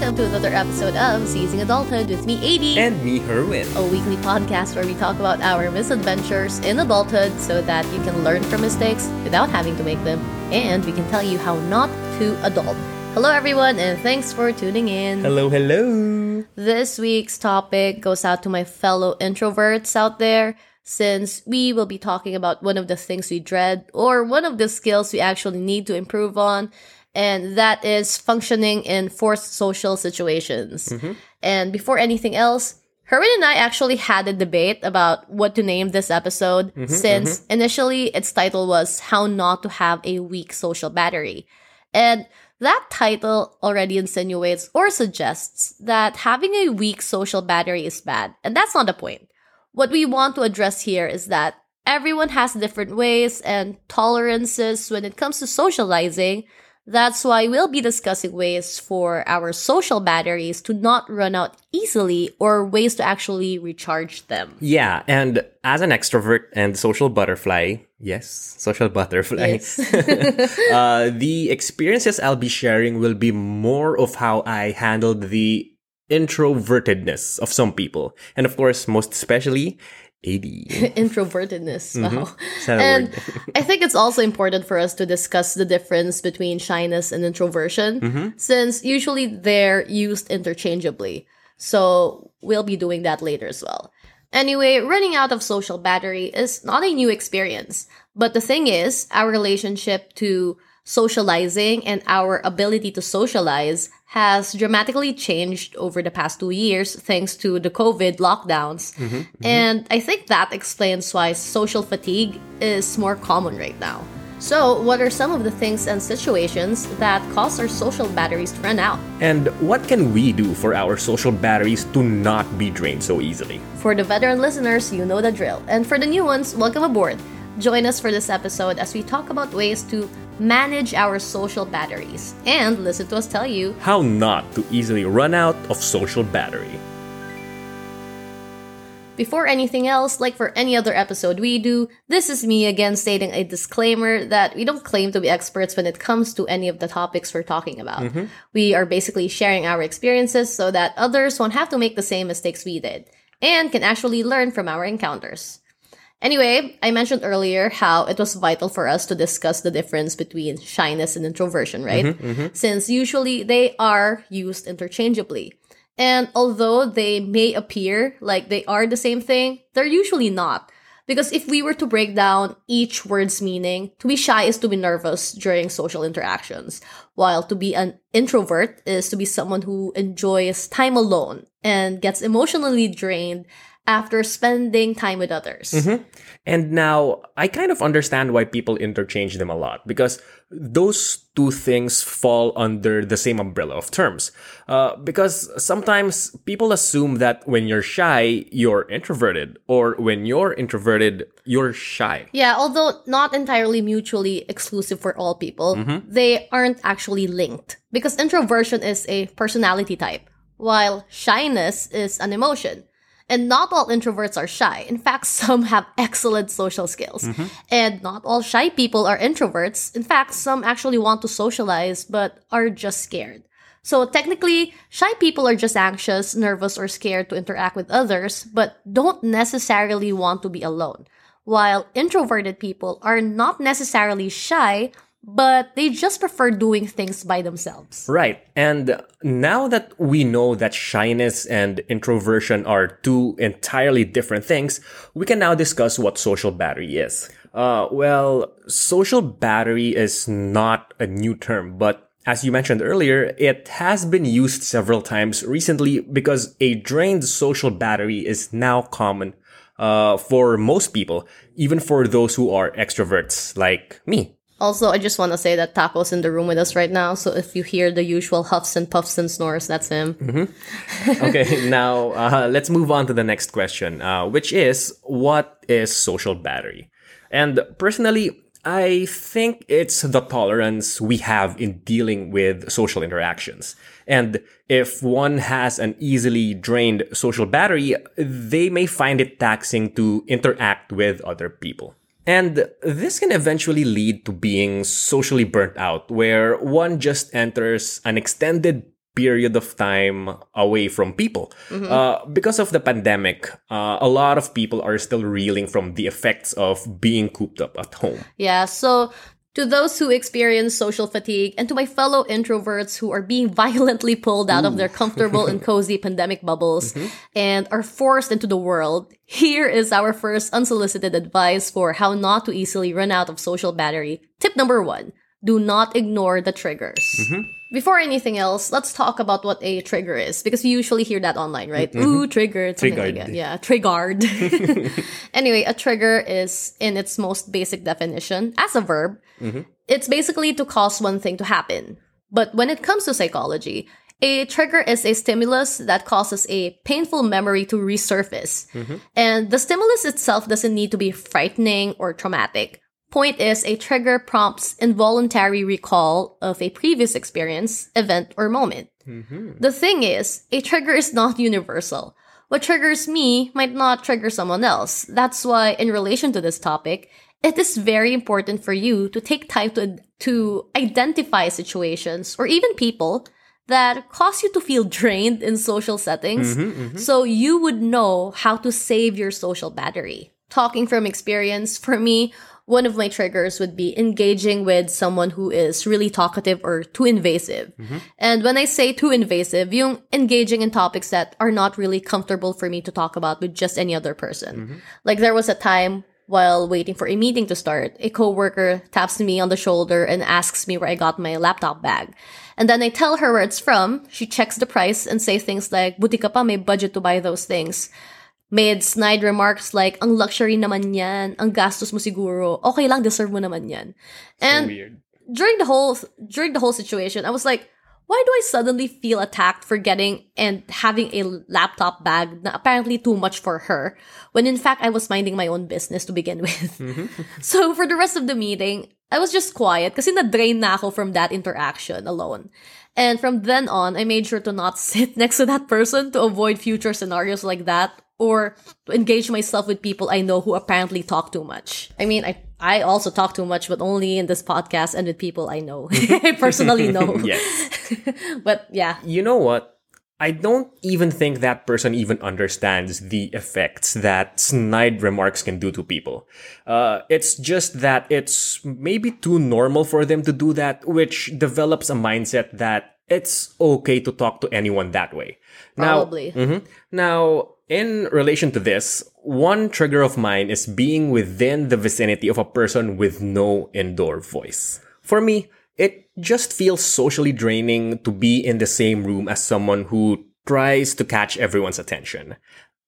welcome to another episode of Seizing Adulthood with me, AD. And me, Herwin. A weekly podcast where we talk about our misadventures in adulthood so that you can learn from mistakes without having to make them. And we can tell you how not to adult. Hello, everyone, and thanks for tuning in. Hello, hello. This week's topic goes out to my fellow introverts out there, since we will be talking about one of the things we dread or one of the skills we actually need to improve on, and that is functioning in forced social situations. Mm-hmm. And before anything else, Herwin and I actually had a debate about what to name this episode, since initially its title was How Not to Have a Weak Social Battery. And that title already insinuates or suggests that having a weak social battery is bad, and that's not the point. What we want to address here is that everyone has different ways and tolerances when it comes to socializing. That's why we'll be discussing ways for our social batteries to not run out easily or ways to actually recharge them. Yeah, and as an extrovert and social butterfly, the experiences I'll be sharing will be more of how I handled the introvertedness of some people, and of course most especially AD. Introvertedness, wow. And I think it's also important for us to discuss the difference between shyness and introversion, since usually they're used interchangeably, so we'll be doing that later as well. Anyway, running out of social battery is not a new experience, but the thing is, our relationship to socializing and our ability to socialize has dramatically changed over the past 2 years thanks to the COVID lockdowns. And I think that explains why social fatigue is more common right now. So, what are some of the things and situations that cause our social batteries to run out? And what can we do for our social batteries to not be drained so easily? For the veteran listeners, you know the drill. And for the new ones, welcome aboard. Join us for this episode as we talk about ways to manage our social batteries, and listen to us tell you how not to easily run out of social battery. Before anything else, like for any other episode we do, this is me again stating a disclaimer that we don't claim to be experts when it comes to any of the topics we're talking about. We are basically sharing our experiences so that others won't have to make the same mistakes we did, and can actually learn from our encounters. Anyway, I mentioned earlier how it was vital for us to discuss the difference between shyness and introversion, right? Since usually they are used interchangeably. And although they may appear like they are the same thing, they're usually not. Because if we were to break down each word's meaning, to be shy is to be nervous during social interactions, while to be an introvert is to be someone who enjoys time alone and gets emotionally drained after spending time with others. And now, I kind of understand why people interchange them a lot, because those two things fall under the same umbrella of terms. Because sometimes people assume that when you're shy, you're introverted, or when you're introverted, you're shy. Yeah, although not entirely mutually exclusive for all people, they aren't actually linked, because introversion is a personality type, while shyness is an emotion. And not all introverts are shy. In fact, some have excellent social skills. And not all shy people are introverts. In fact, some actually want to socialize but are just scared. So technically, shy people are just anxious, nervous, or scared to interact with others, but don't necessarily want to be alone. While introverted people are not necessarily shy, but they just prefer doing things by themselves. Right. And now that we know that shyness and introversion are two entirely different things, we can now discuss what social battery is. Well, social battery is not a new term, but as you mentioned earlier, it has been used several times recently because a drained social battery is now common for most people, even for those who are extroverts like me. Also, I just want to say that Taco's in the room with us right now, so if you hear the usual huffs and puffs and snores, that's him. Okay, now let's move on to the next question, which is, what is social battery? And personally, I think it's the tolerance we have in dealing with social interactions. And if one has an easily drained social battery, they may find it taxing to interact with other people. And this can eventually lead to being socially burnt out, where one just enters an extended period of time away from people. Mm-hmm. Because of the pandemic, a lot of people are still reeling from the effects of being cooped up at home. Yeah, so to those who experience social fatigue and to my fellow introverts who are being violently pulled out of their comfortable and cozy pandemic bubbles mm-hmm. and are forced into the world, here is our first unsolicited advice for how not to easily run out of social battery. Tip number 1, do not ignore the triggers. Mm-hmm. Before anything else, let's talk about what a trigger is, because you usually hear that online, right? Mm-hmm. Ooh, triggered. Triggered. Like that. Yeah, triggered. Anyway, a trigger is, in its most basic definition, as a verb, mm-hmm. it's basically to cause one thing to happen. But when it comes to psychology, a trigger is a stimulus that causes a painful memory to resurface. Mm-hmm. And the stimulus itself doesn't need to be frightening or traumatic. Point is, a trigger prompts involuntary recall of a previous experience, event, or moment. Mm-hmm. The thing is, a trigger is not universal. What triggers me might not trigger someone else. That's why, in relation to this topic, it is very important for you to take time to identify situations or even people that cause you to feel drained in social settings, mm-hmm, mm-hmm. so you would know how to save your social battery. Talking from experience, for me, one of my triggers would be engaging with someone who is really talkative or too invasive. Mm-hmm. And when I say too invasive, yung engaging in topics that are not really comfortable for me to talk about with just any other person. Mm-hmm. Like, there was a time while waiting for a meeting to start, a coworker taps me on the shoulder and asks me where I got my laptop bag. And then I tell her where it's from. She checks the price and says things like, "Buti ka pa, may budget to buy those things." Made snide remarks like, "Ang luxury naman yan, ang gastos mo siguro, okay lang, deserve mo naman yan." And so weird. During the whole situation, I was like, why do I suddenly feel attacked for getting and having a laptop bag na apparently too much for her, when in fact I was minding my own business to begin with. Mm-hmm. So for the rest of the meeting, I was just quiet kasi na-drain na ako from that interaction alone. And from then on, I made sure to not sit next to that person to avoid future scenarios like that, or to engage myself with people I know who apparently talk too much. I mean, I also talk too much, but only in this podcast and with people I know. I personally know. Yes. But yeah. You know what? I don't even think that person even understands the effects that snide remarks can do to people. It's just that it's maybe too normal for them to do that, which develops a mindset that it's okay to talk to anyone that way. Probably. Now, mm-hmm, in relation to this, one trigger of mine is being within the vicinity of a person with no indoor voice. For me, it just feels socially draining to be in the same room as someone who tries to catch everyone's attention.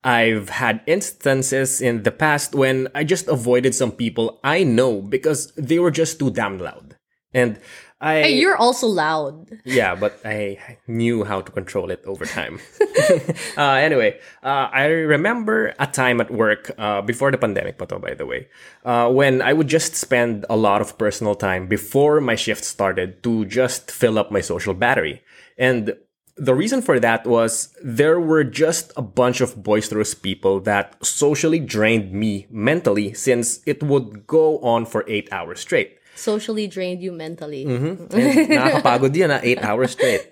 I've had instances in the past when I just avoided some people I know because they were just too damn loud. And hey, you're also loud. Yeah, but I knew how to control it over time. Anyway, I remember a time at work, before the pandemic, by the way, when I would just spend a lot of personal time before my shift started to just fill up my social battery. And the reason for that was there were just a bunch of boisterous people that socially drained me mentally, since it would go on for 8 hours straight. Socially drained you mentally. Mm-hmm. Nakakapagod yun, 8 hours straight.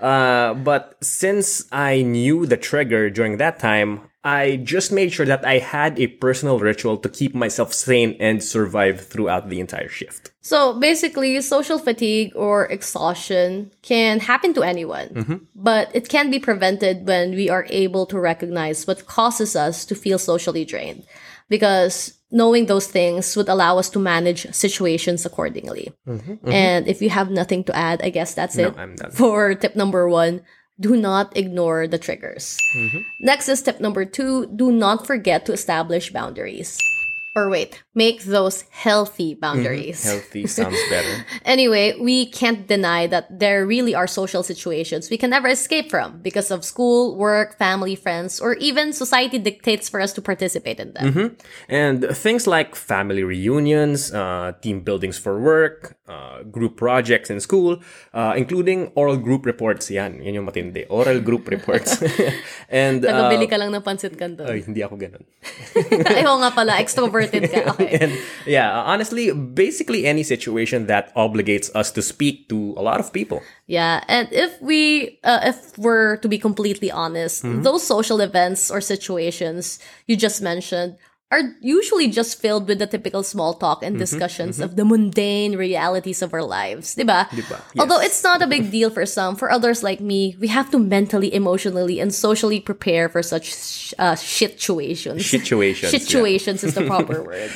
But since I knew the trigger during that time, I just made sure that I had a personal ritual to keep myself sane and survive throughout the entire shift. So basically, social fatigue or exhaustion can happen to anyone, mm-hmm. but it can be prevented when we are able to recognize what causes us to feel socially drained, because knowing those things would allow us to manage situations accordingly. Mm-hmm, mm-hmm. And if you have nothing to add, I guess that's it. I'm done. For tip number 1, do not ignore the triggers. Mm-hmm. Next is tip number 2, do not forget to establish boundaries. Or wait, make those healthy boundaries. Mm-hmm. Healthy sounds better. Anyway, we can't deny that there really are social situations we can never escape from because of school, work, family, friends, or even society dictates for us to participate in them. Mm-hmm. And things like family reunions, team buildings for work, group projects in school, including oral group reports. Yan, yun yung matindi. Oral group reports. And, nagabili ka lang ng pansit kanto. Ay, hindi ako ganun. Ayaw nga pala, extrovert. Okay. And yeah, honestly, basically any situation that obligates us to speak to a lot of people. Yeah, and if we're to be completely honest, those social events or situations you just mentioned are usually just filled with the typical small talk and discussions of the mundane realities of our lives, diba? Diba? Yes. Although it's not a big deal for some, for others like me, we have to mentally, emotionally, and socially prepare for such situations. Situations is the proper word.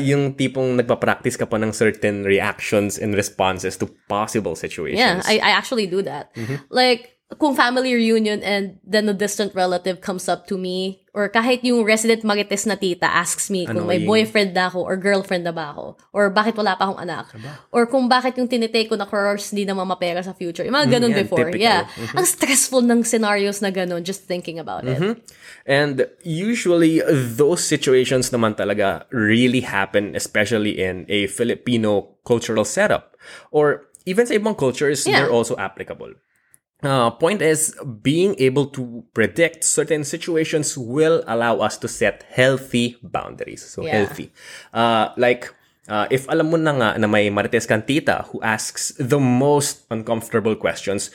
Yung tipong nagpa-practice ka pa ng certain reactions and responses to possible situations. Yeah, I actually do that. Like, kung family reunion and then a distant relative comes up to me, or kahit yung resident Marites na tita asks me kung may boyfriend na ako or girlfriend na ba ako, or bakit wala pa akong anak, or kung bakit yung tinitake ko na course hindi na mamapera sa future. Yung mga ganun before. Typical. Yeah. Ang stressful ng scenarios na ganun just thinking about it. And usually, those situations naman talaga really happen, especially in a Filipino cultural setup. Or even sa ibang cultures, they're also applicable. Point is, being able to predict certain situations will allow us to set healthy boundaries. So, healthy. If alam mo na nga na may Marites kang tita who asks the most uncomfortable questions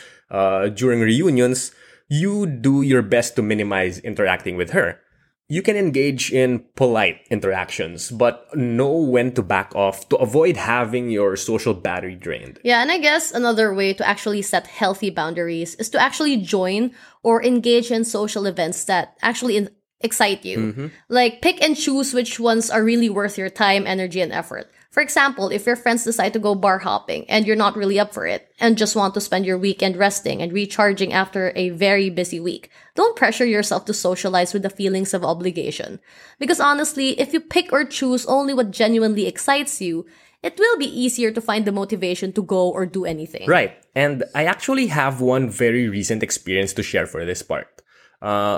during reunions, you do your best to minimize interacting with her. You can engage in polite interactions, but know when to back off to avoid having your social battery drained. Yeah, and I guess another way to actually set healthy boundaries is to actually join or engage in social events that actually excite you. Like, pick and choose which ones are really worth your time, energy, and effort. For example, if your friends decide to go bar hopping and you're not really up for it and just want to spend your weekend resting and recharging after a very busy week, don't pressure yourself to socialize with the feelings of obligation. Because honestly, if you pick or choose only what genuinely excites you, it will be easier to find the motivation to go or do anything. Right. And I actually have one very recent experience to share for this part.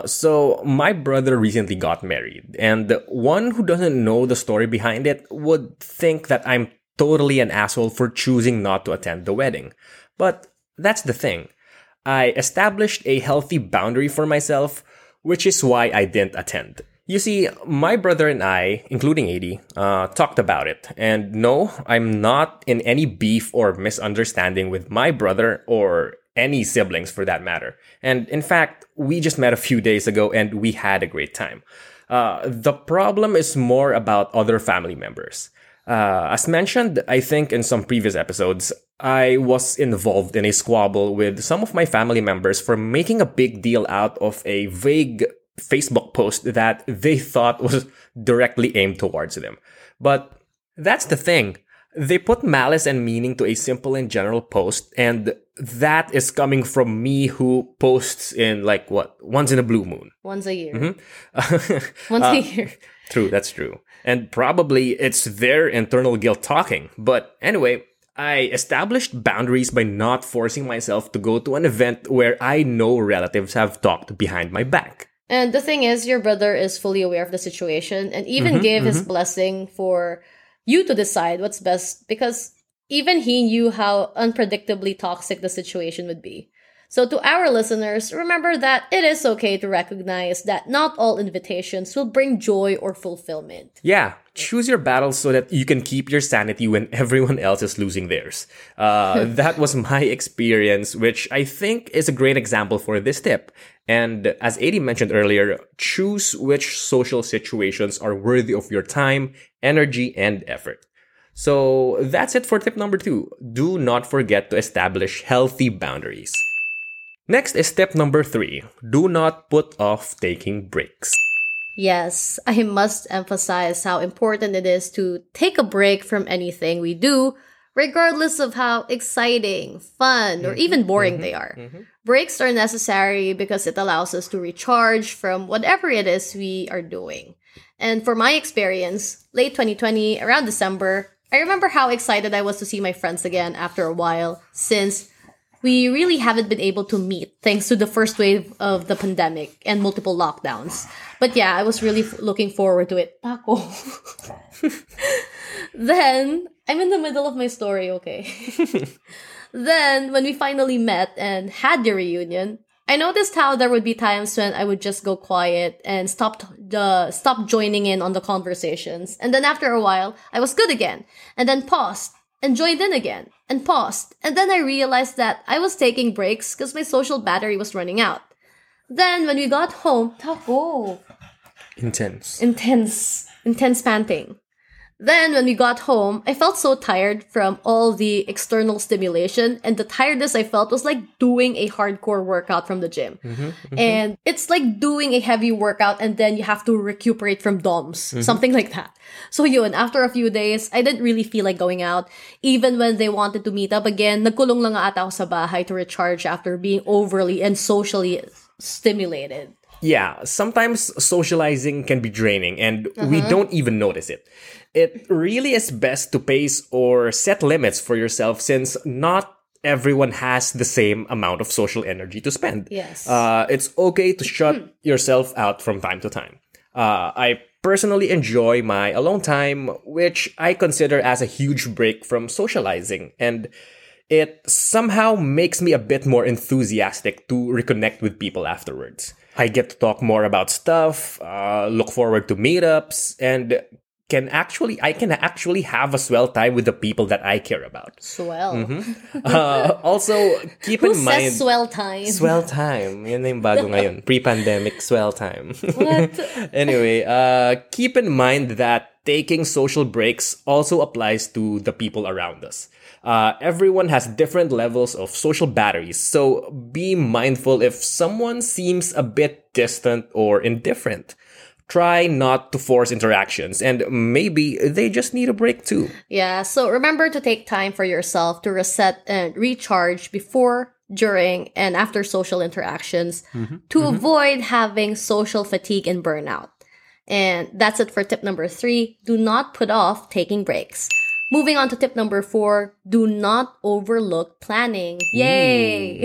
So my brother recently got married, and one who doesn't know the story behind it would think that I'm totally an asshole for choosing not to attend the wedding. But that's the thing. I established a healthy boundary for myself, which is why I didn't attend. You see, my brother and I, including AD, talked about it. And no, I'm not in any beef or misunderstanding with my brother or any siblings for that matter. And in fact, we just met a few days ago and we had a great time. The problem is more about other family members. As mentioned, I think in some previous episodes, I was involved in a squabble with some of my family members for making a big deal out of a vague Facebook post that they thought was directly aimed towards them. But that's the thing. They put malice and meaning to a simple and general post, and that is coming from me who posts in, like, what? Once in a blue moon. Once a year. Once a year. True, that's true. And probably it's their internal guilt talking. But anyway, I established boundaries by not forcing myself to go to an event where I know relatives have talked behind my back. And the thing is, your brother is fully aware of the situation and even gave his blessing for you to decide what's best, because even he knew how unpredictably toxic the situation would be. So to our listeners, remember that it is okay to recognize that not all invitations will bring joy or fulfillment. Yeah, choose your battles so that you can keep your sanity when everyone else is losing theirs. That was my experience, which I think is a great example for this tip. And as AD mentioned earlier, choose which social situations are worthy of your time, energy, and effort. So that's it for tip number 2. Do not forget to establish healthy boundaries. Next is tip number 3. Do not put off taking breaks. Yes, I must emphasize how important it is to take a break from anything we do, regardless of how exciting, fun, or even boring they are. Breaks are necessary because it allows us to recharge from whatever it is we are doing. And for my experience, late 2020, around December, I remember how excited I was to see my friends again after a while, since we really haven't been able to meet thanks to the first wave of the pandemic and multiple lockdowns. But yeah, I was really looking forward to it. Taco. Then, I'm in the middle of my story, okay? Then, when we finally met and had the reunion, I noticed how there would be times when I would just go quiet and stop joining in on the conversations. And then after a while, I was good again, and then paused and joined in again and paused. And then I realized that I was taking breaks because my social battery was running out. Then when we got home, Taco. Intense panting. Then when we got home, I felt so tired from all the external stimulation, and the tiredness I felt was like doing a hardcore workout from the gym. Mm-hmm. And it's like doing a heavy workout and then you have to recuperate from DOMS, something like that. So yun, after a few days, I didn't really feel like going out. Even when they wanted to meet up again, nagkulong lang ata ako sa bahay to recharge after being overly and socially stimulated. Yeah, sometimes socializing can be draining and we don't even notice it. It really is best to pace or set limits for yourself since not everyone has the same amount of social energy to spend. Yes. It's okay to shut yourself out from time to time. I personally enjoy my alone time, which I consider as a huge break from socializing, and it somehow makes me a bit more enthusiastic to reconnect with people afterwards. I get to talk more about stuff, look forward to meetups, and I can actually have a swell time with the people that I care about. Swell. Mm-hmm. Also, keep in mind... Who says swell time? Swell time. Yan na yung bago ngayon. Pre-pandemic swell time. What? Anyway, keep in mind that taking social breaks also applies to the people around us. Everyone has different levels of social batteries, so be mindful if someone seems a bit distant or indifferent. Try not to force interactions, and maybe they just need a break too. Yeah, so remember to take time for yourself to reset and recharge before, during, and after social interactions to avoid having social fatigue and burnout. And that's it for tip number 3. Do not put off taking breaks. Moving on to tip number 4, do not overlook planning. Yay!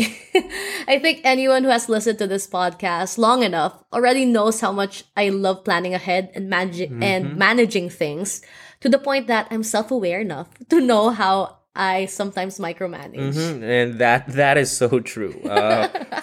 I think anyone who has listened to this podcast long enough already knows how much I love planning ahead and managing things to the point that I'm self-aware enough to know how I sometimes micromanage. And that is so true.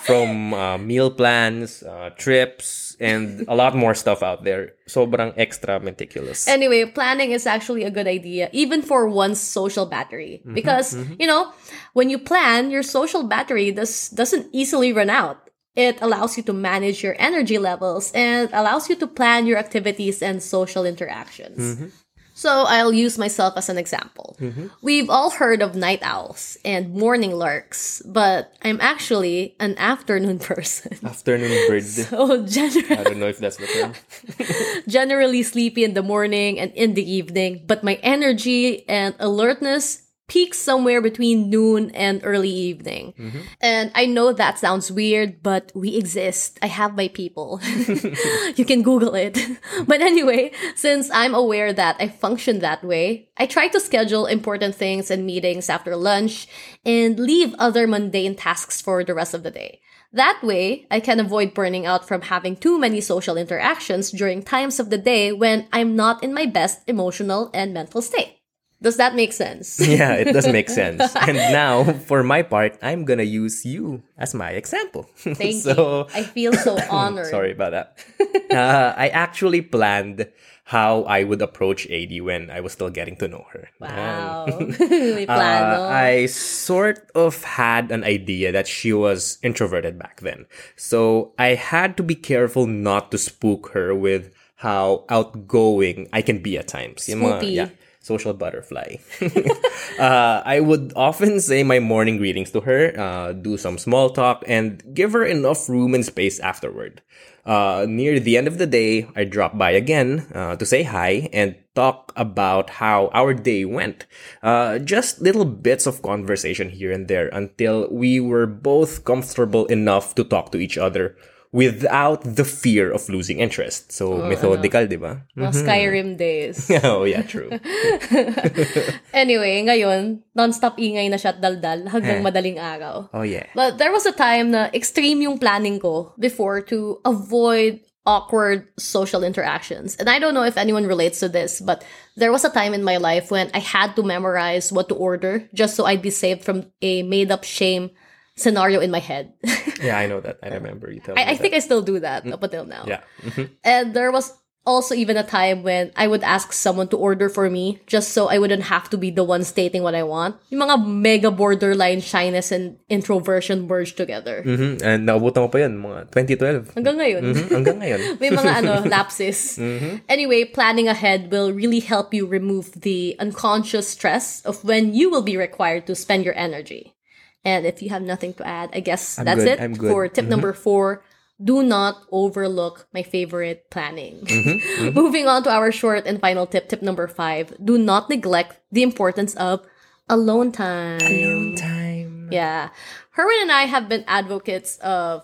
From meal plans, trips, and a lot more stuff out there. Sobrang extra meticulous. Anyway, planning is actually a good idea, even for one's social battery. Because, you know, when you plan, your social battery doesn't easily run out. It allows you to manage your energy levels and allows you to plan your activities and social interactions. So I'll use myself as an example. We've all heard of night owls and morning lurks, but I'm actually an afternoon person. Afternoon bird. So I don't know if that's the term. Generally sleepy in the morning and in the evening, but my energy and alertness peaks somewhere between noon and early evening. And I know that sounds weird, but we exist. I have my people. You can Google it. But anyway, since I'm aware that I function that way, I try to schedule important things and meetings after lunch and leave other mundane tasks for the rest of the day. That way, I can avoid burning out from having too many social interactions during times of the day when I'm not in my best emotional and mental state. Does that make sense? Yeah, it does make sense. And now, for my part, I'm gonna use you as my example. Thank you. I feel so honored. Sorry about that. I actually planned how I would approach AD when I was still getting to know her. Wow. I sort of had an idea that she was introverted back then. So I had to be careful not to spook her with how outgoing I can be at times. Spoopy. Yeah. Social butterfly. I would often say my morning greetings to her, do some small talk, and give her enough room and space afterward. Near the end of the day, I drop by again to say hi and talk about how our day went. Just little bits of conversation here and there until we were both comfortable enough to talk to each other without the fear of losing interest. So, methodical, di ba? Well, Skyrim days. Oh, yeah, true. Anyway, ngayon, non-stop ingay na siya at daldal hanggang madaling araw. Oh, yeah. But there was a time na extreme yung planning ko before to avoid awkward social interactions. And I don't know if anyone relates to this, but there was a time in my life when I had to memorize what to order just so I'd be saved from a made-up shame scenario in my head. Yeah, I know that. I remember you telling me. I think I still do that up until now. Yeah. Mm-hmm. And there was also even a time when I would ask someone to order for me just so I wouldn't have to be the one stating what I want. Yung mga mega borderline shyness and introversion merged together. Mm-hmm. And nakabutan ko pa yun, mga 2012. Hanggang ngayon. Mm-hmm. Hanggang ngayon. May mga lapses. Mm-hmm. Anyway, planning ahead will really help you remove the unconscious stress of when you will be required to spend your energy. And if you have nothing to add, I guess that's it for tip number 4. Do not overlook my favorite, planning. Mm-hmm. Mm-hmm. Moving on to our short and final tip, tip number 5. Do not neglect the importance of alone time. Alone time. Yeah. Herwin and I have been advocates of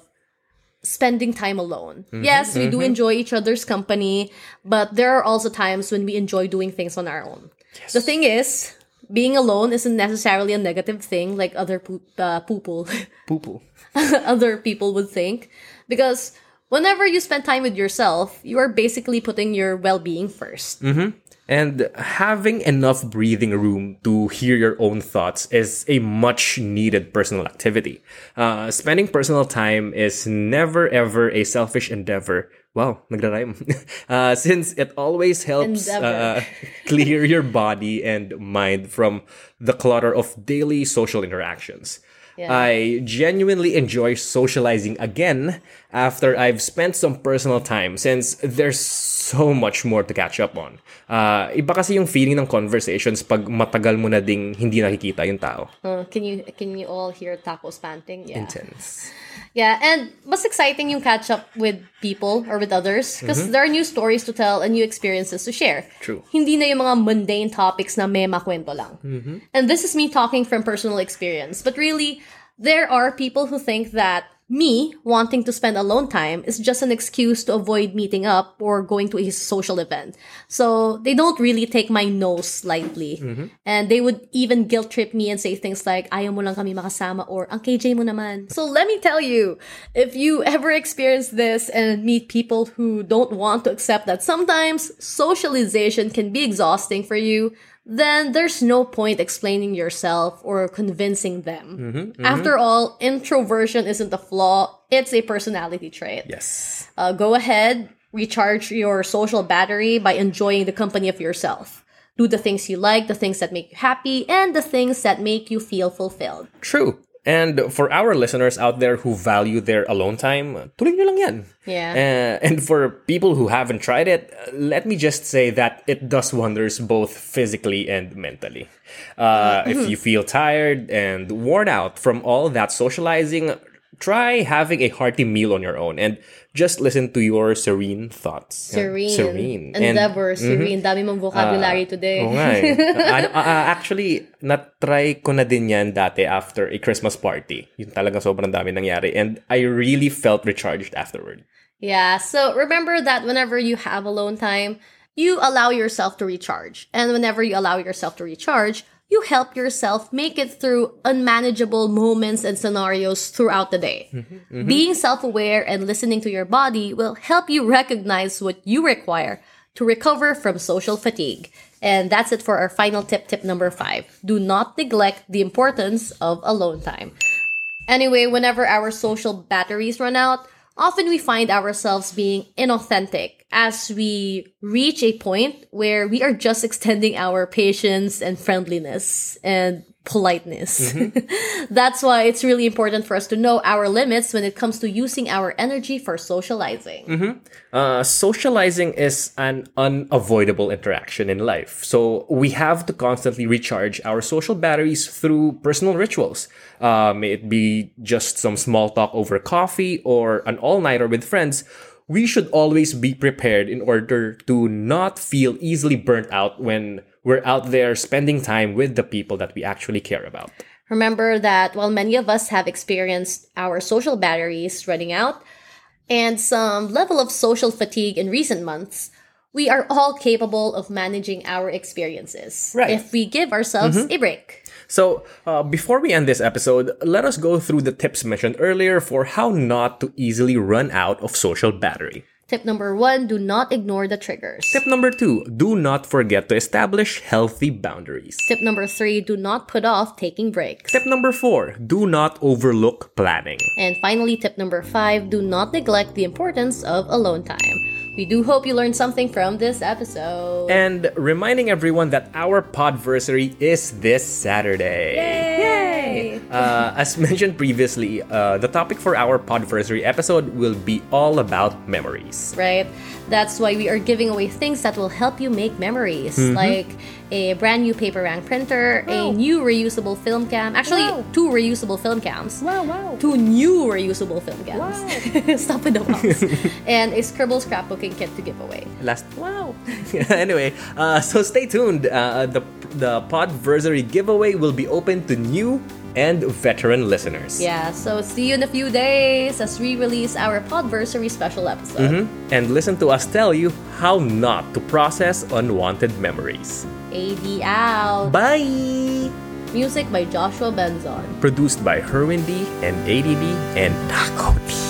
spending time alone. Mm-hmm. Yes, we do enjoy each other's company, but there are also times when we enjoy doing things on our own. Yes. The thing is, being alone isn't necessarily a negative thing like other other people would think. Because whenever you spend time with yourself, you are basically putting your well-being first. Mm-hmm. And having enough breathing room to hear your own thoughts is a much-needed personal activity. Spending personal time is never, ever a selfish endeavor. Wow, nagda-rhyme. Since it always helps clear your body and mind from the clutter of daily social interactions. Yeah. I genuinely enjoy socializing again after I've spent some personal time since there's so much more to catch up on. Iba kasi yung feeling ng conversations pag matagal mo na ding hindi nakikita yung tao. Can you all hear Taco's panting? Yeah. Intense. Yeah, and mas exciting yung catch up with people or with others because there are new stories to tell and new experiences to share. True. Hindi na yung mga mundane topics na may makwento lang. Mm-hmm. And this is me talking from personal experience, but really, there are people who think that me wanting to spend alone time is just an excuse to avoid meeting up or going to a social event. So they don't really take my no lightly. Mm-hmm. And they would even guilt trip me and say things like, ayaw mo lang kami makasama or ang KJ mo naman. So let me tell you, if you ever experience this and meet people who don't want to accept that sometimes socialization can be exhausting for you, then there's no point explaining yourself or convincing them. Mm-hmm, mm-hmm. After all, introversion isn't a flaw. It's a personality trait. Yes. Go ahead, recharge your social battery by enjoying the company of yourself. Do the things you like, the things that make you happy, and the things that make you feel fulfilled. True. And for our listeners out there who value their alone time, tuloy nyo lang yan. Yeah. And for people who haven't tried it, let me just say that it does wonders both physically and mentally. If you feel tired and worn out from all that socializing, try having a hearty meal on your own and just listen to your serene thoughts. Serene. Endeavor, serene. Dami mong vocabulary today. Actually, na-try ko na din yan dati after a Christmas party. Yun talaga sobrang dami nangyari. And I really felt recharged afterward. Yeah, so remember that whenever you have alone time, you allow yourself to recharge. And whenever you allow yourself to recharge, you help yourself make it through unmanageable moments and scenarios throughout the day. Mm-hmm, mm-hmm. Being self-aware and listening to your body will help you recognize what you require to recover from social fatigue. And that's it for our final tip, tip number 5. Do not neglect the importance of alone time. Anyway, whenever our social batteries run out, often we find ourselves being inauthentic as we reach a point where we are just extending our patience and friendliness and politeness. Mm-hmm. That's why it's really important for us to know our limits when it comes to using our energy for socializing. Mm-hmm. Socializing is an unavoidable interaction in life. So we have to constantly recharge our social batteries through personal rituals. May it be just some small talk over coffee or an all-nighter with friends. We should always be prepared in order to not feel easily burnt out when we're out there spending time with the people that we actually care about. Remember that while many of us have experienced our social batteries running out and some level of social fatigue in recent months, we are all capable of managing our experiences if we give ourselves a break. So, before we end this episode, let us go through the tips mentioned earlier for how not to easily run out of social battery. Tip number 1, do not ignore the triggers. Tip number 2, do not forget to establish healthy boundaries. Tip number 3, do not put off taking breaks. Tip number 4, do not overlook planning. And finally, tip number 5, do not neglect the importance of alone time. We do hope you learned something from this episode. And reminding everyone that our Podversary is this Saturday. Yay! Yay! As mentioned previously, the topic for our Podversary episode will be all about memories. Right. That's why we are giving away things that will help you make memories. Mm-hmm. Like a brand new paper rank printer, wow. A new reusable film cam. Actually, wow. 2 reusable film cams. Wow, wow. 2 new reusable film cams. Wow. Stop with the wows. And a Scribble scrapbooking kit to give away. Last. Wow. Anyway, so stay tuned. The Podversary giveaway will be open to new and veteran listeners. Yeah, so see you in a few days as we release our Podversary special episode. Mm-hmm. And listen to us tell you how not to process unwanted memories. AD out. Bye! Music by Joshua Benzon. Produced by Herwin D and ADB and Taco P.